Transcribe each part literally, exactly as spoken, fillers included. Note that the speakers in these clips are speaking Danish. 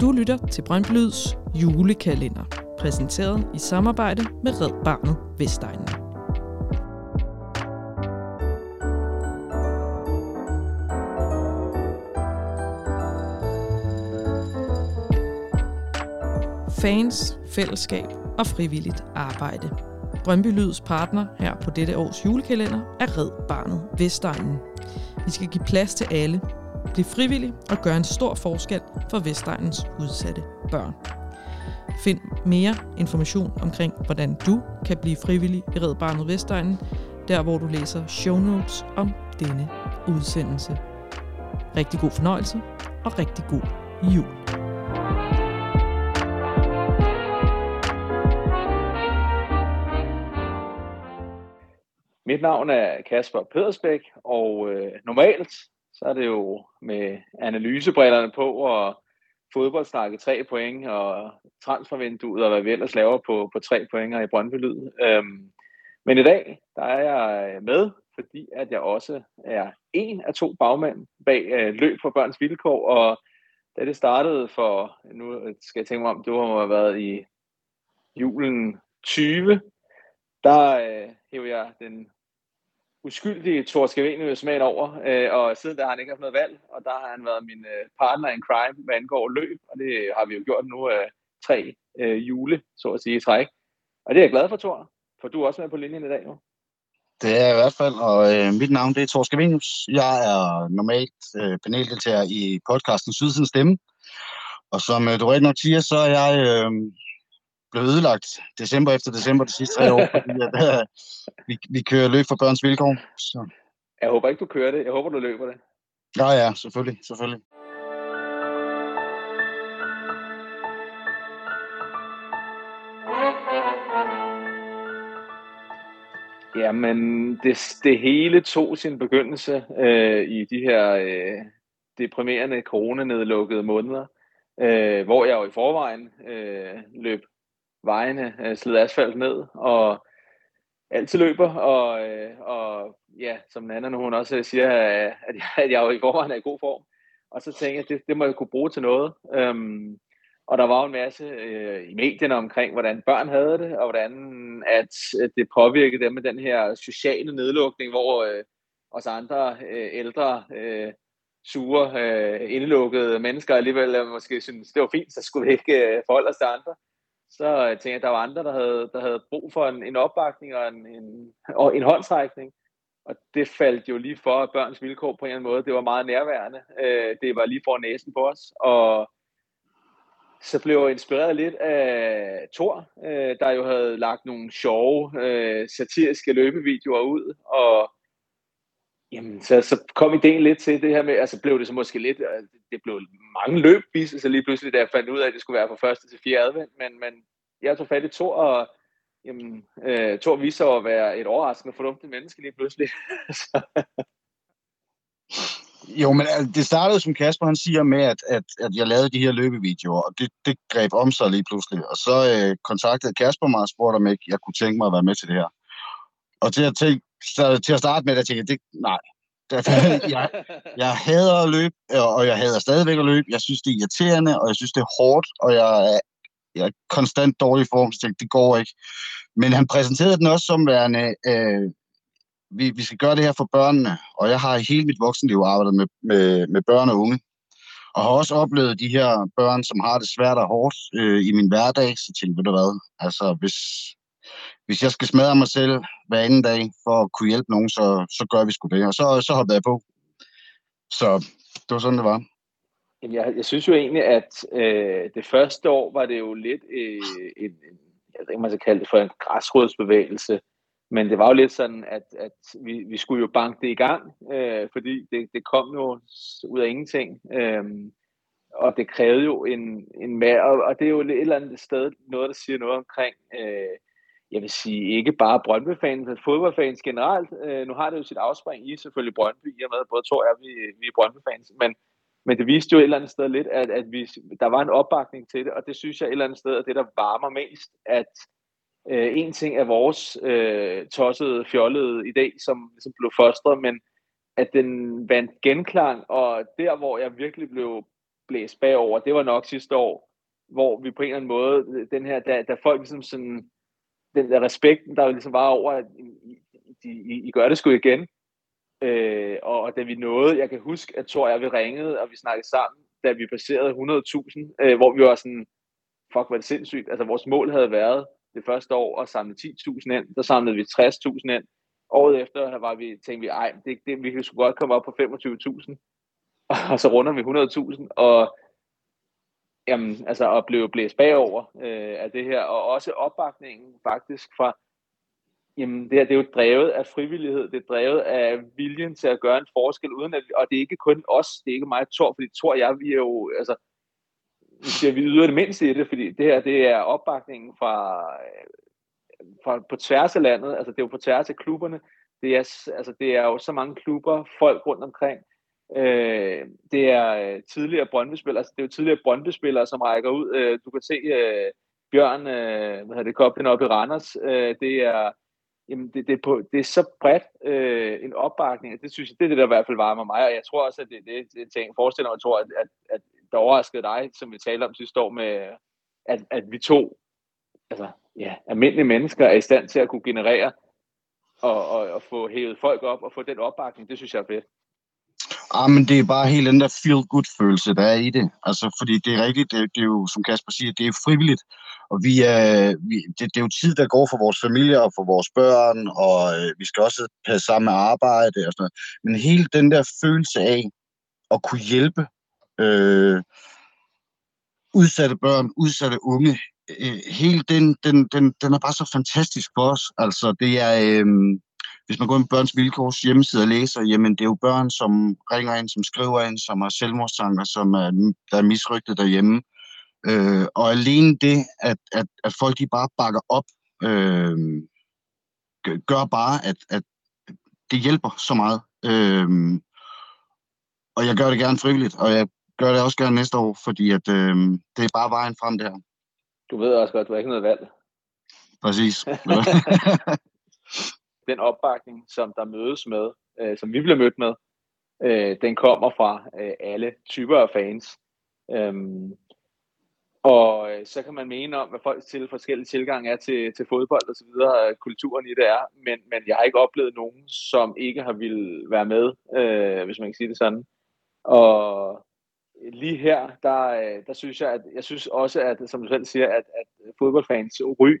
Du lytter til Brøndby Lyds julekalender, præsenteret i samarbejde med Red Barnet Vestegnen. Fans, fællesskab og frivilligt arbejde. Brøndby Lyds partner her på dette års julekalender er Red Barnet Vestegnen. Vi skal give plads til alle, blive frivillig og gøre en stor forskel for Vestegnens udsatte børn. Find mere information omkring, hvordan du kan blive frivillig i Red Barnet Vestegnen, der hvor du læser show notes om denne udsendelse. Rigtig god fornøjelse og rigtig god jul. Mit navn er Kasper Pedersbæk, og øh, normalt så er det jo med analysebrillerne på og fodboldsnak i tre point og transfervinduet og hvad vi ellers laver på, på tre pointer i Brøndby Lyd. Øhm, men i dag der er jeg med, fordi at jeg også er en af to bagmænd bag øh, løb for børns vilkår. Og da det startede for, nu skal jeg tænke mig om, det har været i julen tyve, der øh, hævde jeg den uskyldige Tor Skavenius med over, øh, og siden der har han ikke haft noget valg, og der har han været min øh, partner in crime, hvad angår løb, og det har vi jo gjort nu øh, tre øh, jule, så at sige, i træk. Og det er jeg glad for, Tor, for du er også med på linjen i dag nu. Det er jeg i hvert fald, og øh, mit navn det er Tor Skavenius. Jeg er normalt øh, paneldeltager i podcasten Sydsidens Stemme, og som øh, du rigtig nok siger, så er jeg... Øh, blev ødelagt december efter december de sidste tre år, fordi at, uh, vi, vi kører løb for børns vilkår. Så. Jeg håber ikke, du kører det. Jeg håber, du løber det. Ja, ja, selvfølgelig, selvfølgelig. Jamen, det, det hele tog sin begyndelse øh, i de her øh, deprimerende, coronanedlukkede måneder, øh, hvor jeg jo i forvejen øh, løb vejene, slid asfalt ned, og altid løber, og, og ja, som Nanna, hun også siger, at jeg, at jeg jo i forvejen er i god form, og så tænkte jeg, at det, det må jeg kunne bruge til noget, øhm, og der var jo en masse øh, i medierne omkring, hvordan børn havde det, og hvordan at, at det påvirkede dem med den her sociale nedlukning, hvor øh, os andre øh, ældre øh, sure, øh, indelukkede mennesker alligevel øh, måske synes, det var fint, så skulle vi ikke øh, forholde os til andre. Så jeg tænkte, at der var andre, der havde, der havde brug for en, en opbakning og en, en, og en håndtrækning. Og det faldt jo lige for, at børns vilkår på en eller anden måde, det var meget nærværende. Øh, det var lige for næsen på os. Og så blev jeg inspireret lidt af Tor, øh, der jo havde lagt nogle sjove, øh, satiriske løbevideoer ud. Og jamen, så, så kom ideen lidt til det her med, altså blev det så måske lidt, det blev mange løbvis, så lige pludselig, da jeg fandt ud af, at det skulle være fra første til fjerde advent, men, men jeg tog fat i Tor, og jamen, øh, Tor viste sig at være et overraskende fornuftigt menneske lige pludselig. Jo, men altså, det startede, som Kasper han siger, med, at, at, at jeg lavede de her løbevideoer, og det, det greb om sig lige pludselig, og så øh, kontaktede Kasper mig og spurgte, om ikke jeg kunne tænke mig at være med til det her. Og til at tænke, Så til at starte med, der tænkte jeg, det, nej, jeg, jeg hader at løbe, og jeg hader stadigvæk at løbe. Jeg synes, det er irriterende, og jeg synes, det er hårdt, og jeg er, jeg er konstant dårlig i form, så tænkte, det går ikke. Men han præsenterede den også som værende, øh, vi, vi skal gøre det her for børnene, og jeg har i hele mit voksenliv arbejdet med, med, med børn og unge, og har også oplevet de her børn, som har det svært og hårdt øh, i min hverdag, så tænkte du hvad, altså hvis... Hvis jeg skal smadre mig selv hver anden dag for at kunne hjælpe nogen, så, så gør vi sgu det. Og så, så hoppede jeg på. Så det var sådan, det var. Jeg, jeg synes jo egentlig, at øh, det første år var det jo lidt øh, en, jeg ved ikke, man skal kalde det for en græsrodsbevægelse. Men det var jo lidt sådan, at, at vi, vi skulle jo banke det i gang. Øh, fordi det, det kom jo ud af ingenting. Øh, og det krævede jo en, en masse. Og, og det er jo et eller andet sted noget, der siger noget omkring... Øh, Jeg vil sige, ikke bare Brøndby-fans, men fodboldfans generelt. Øh, nu har det jo sit afspring i selvfølgelig Brøndby, i og med både Tor og jeg, vi, vi er Brøndby-fans. Men, men det viste jo et eller andet sted lidt, at, at vi, der var en opbakning til det, og det synes jeg et eller andet sted er det, der varmer mest, at øh, en ting er vores øh, tossede, fjollede idé, som, som blev fostret, men at den vandt genklang, og der, hvor jeg virkelig blev blæse bagover, det var nok sidste år, hvor vi på en eller anden måde, den her, da, da folk ligesom sådan, den der respekten, der ligesom var over, at I, I, I gør det sgu igen. Øh, og, og da vi nåede, jeg kan huske, at Tor og jeg ringede, og vi snakkede sammen, da vi passerede hundrede tusind, øh, hvor vi var sådan, fuck, var det sindssygt. Altså, vores mål havde været det første år at samle ti tusind ind, så samlede vi tres tusind ind. Året efter var vi, tænkte vi, ej, det, det, vi skulle godt komme op på femogtyve tusind, og så runder vi hundrede tusind, og jamen, altså, og blev blæst bagover øh, af det her, og også opbakningen faktisk fra, jamen, det her, det er jo drevet af frivillighed, det er drevet af viljen til at gøre en forskel, uden at, og det er ikke kun os, det er ikke mig og Tor, fordi Tor og jeg, vi er jo, altså, vi yder det mindste i det, fordi det her, det er opbakningen fra, fra på tværs af landet, altså det er jo på tværs af klubberne, det er, altså, det er jo så mange klubber, folk rundt omkring, øh, det er tidligere Brøndby-spillere, altså det er jo tidligere Brøndby-spillere, som rækker ud, øh, du kan se øh, Bjørn, øh, hvad hedder det, Koppen oppe i Randers, øh, det er, jamen det, det, er på, det er så bredt øh, en opbakning, og det synes jeg, det er det, der i hvert fald varmer mig, og jeg tror også, at det er det, jeg forestiller mig, jeg tror, at, at, at der overraskede dig, som vi talte om sidste år, med, at, at vi to, altså, ja, almindelige mennesker er i stand til at kunne generere og, og, og få hævet folk op og få den opbakning, det synes jeg er fedt. Ah, men det er bare helt den der feel-good-følelse, der er i det. Altså, fordi det er rigtigt, det, det er jo, som Kasper siger, det er frivilligt. Og vi er, vi, det, det er jo tid, der går for vores familier og for vores børn, og øh, vi skal også passe sammen med arbejde og sådan noget. Men hele den der følelse af at kunne hjælpe øh, udsatte børn, udsatte unge, øh, hele den, den, den, den er bare så fantastisk for os. Altså, det er... Øh, Hvis man går ind på Børns Vilkårs hjemmeside og læser, jamen det er jo børn, som ringer ind, som skriver ind, som har selvmordstanker, som er, der er misrygtet derhjemme. Øh, og alene det, at, at, at folk de bare bakker op, øh, gør bare, at, at det hjælper så meget. Øh, og jeg gør det gerne frivilligt, og jeg gør det også gerne næste år, fordi at, øh, det er bare vejen frem der. Du ved også godt, du har ikke noget valg. Præcis. Den opbakning, som der mødes med, øh, som vi bliver mødt med, øh, den kommer fra øh, alle typer af fans. Øhm, og øh, så kan man mene om, hvad folks til forskellige tilgange er til, til fodbold og så videre, kulturen i det er, men, men jeg har ikke oplevet nogen, som ikke har ville være med, øh, hvis man kan sige det sådan. Og lige her, der, der synes jeg, at jeg synes også, at som du selv siger, at, at fodboldfans ry,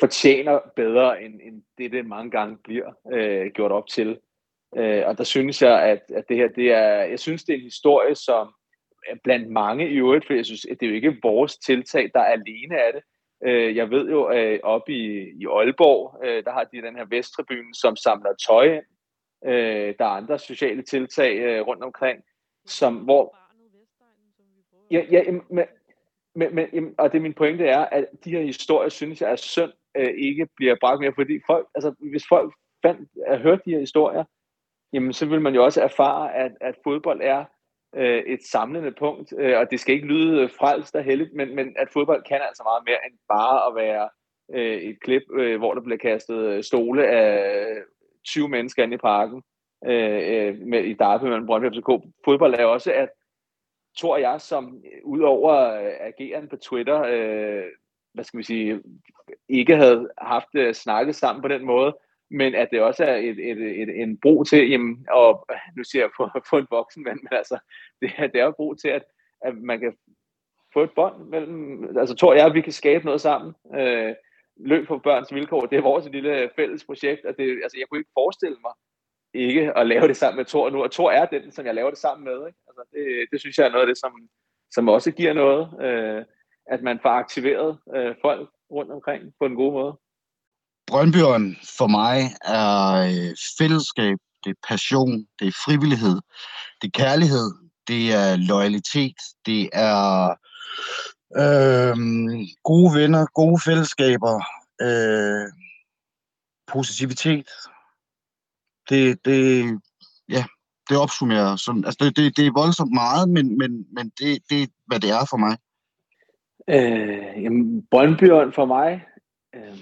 fortjener bedre, end, end det, det mange gange bliver øh, gjort op til. Øh, og der synes jeg, at, at det her, det er, jeg synes, det er en historie, som blandt mange i øvrigt, for jeg synes, at det er jo ikke vores tiltag, der er alene af det. Øh, jeg ved jo, øh, oppe i, i Aalborg, øh, der har de den her Vesttribune, som samler tøj ind. Øh, der er andre sociale tiltag øh, rundt omkring, som hvor... Ja, ja, men... Men, men, og det min pointe er, at de her historier, synes jeg, er synd, øh, ikke bliver bragt mere, fordi folk, altså, hvis folk fandt, at hørte de her historier, jamen, så vil man jo også erfare, at, at fodbold er øh, et samlende punkt, øh, og det skal ikke lyde frelst og heldigt, men, men at fodbold kan altså meget mere, end bare at være øh, et klip, øh, hvor der bliver kastet stole af tyve mennesker inde i parken øh, med, i derby mellem Brøndby og B K. Fodbold er også, at Tor og jeg, som udover ageren på Twitter, øh, hvad skal vi sige, ikke havde haft uh, snakket sammen på den måde, men at det også er et, et, et, en brug til, jamen, og nu siger jeg få, få en voksen mand, men altså, det, det er jo brug til, at, at man kan få et bånd mellem, altså Tor og jeg, vi kan skabe noget sammen. Øh, løb for børns vilkår, det er vores lille fælles projekt, og det, altså, jeg kunne ikke forestille mig, ikke at lave det sammen med Tor nu, og Tor er den, som jeg laver det sammen med. Ikke? Altså, det, det synes jeg er noget af det, som, som også giver noget, øh, at man får aktiveret øh, folk rundt omkring på en god måde. Brøndbyånden for mig er fællesskab, det er passion, det er frivillighed, det er kærlighed, det er loyalitet, det er øh, gode venner, gode fællesskaber, øh, positivitet. Det, det, ja, det opsummerer sådan. Altså det, det, det er voldsomt meget, men, men, men det, det er, hvad det er for mig. Øh, jamen, Brøndbyånd for mig, øh,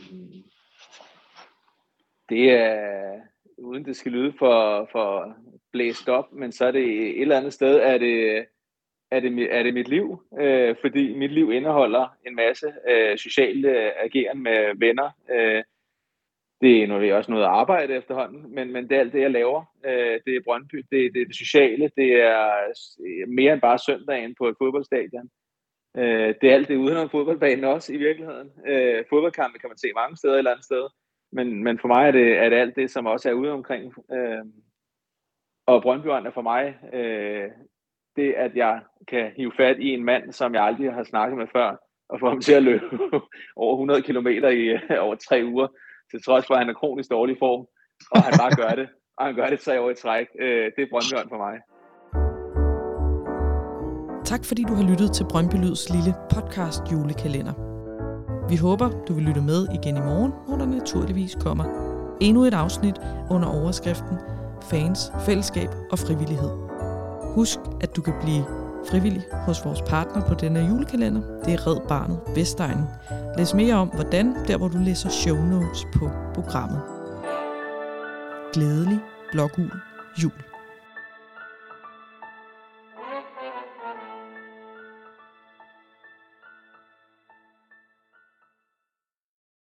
det er, uden det skal lyde for, for blæst op, men så er det et eller andet sted, er det, er det, er det mit liv, øh, fordi mit liv indeholder en masse øh, sociale øh, ageren med venner. Øh, det er noget, også noget arbejde efterhånden, men, men det er alt det, jeg laver. Øh, det er Brøndby, det er det, det sociale, det er mere end bare søndagen på et fodboldstadion. Øh, det er alt det udenom fodboldbanen også i virkeligheden. Øh, fodboldkampe kan man se mange steder eller andet sted, men, men for mig er det, er det alt det, som også er ude omkring. Øh, og Brøndbyerne for mig... Øh, det, at jeg kan hive fat i en mand, som jeg aldrig har snakket med før, og få ham til at løbe over hundrede kilometer i over tre uger, til trods for, at han er kronisk dårlig form, og han bare gør det, og han gør det tre år i træk. Det er Brøndbjørn for mig. Tak fordi du har lyttet til Brøndby Lyds lille podcast julekalender. Vi håber, du vil lytte med igen i morgen, hvor der naturligvis kommer endnu et afsnit under overskriften Fans, Fællesskab og Frivillighed. Husk, at du kan blive frivillig hos vores partner på denne julekalender. Det er Red Barnet Vestegnen. Læs mere om, hvordan, der hvor du læser show notes på programmet. Glædelig blågul jul.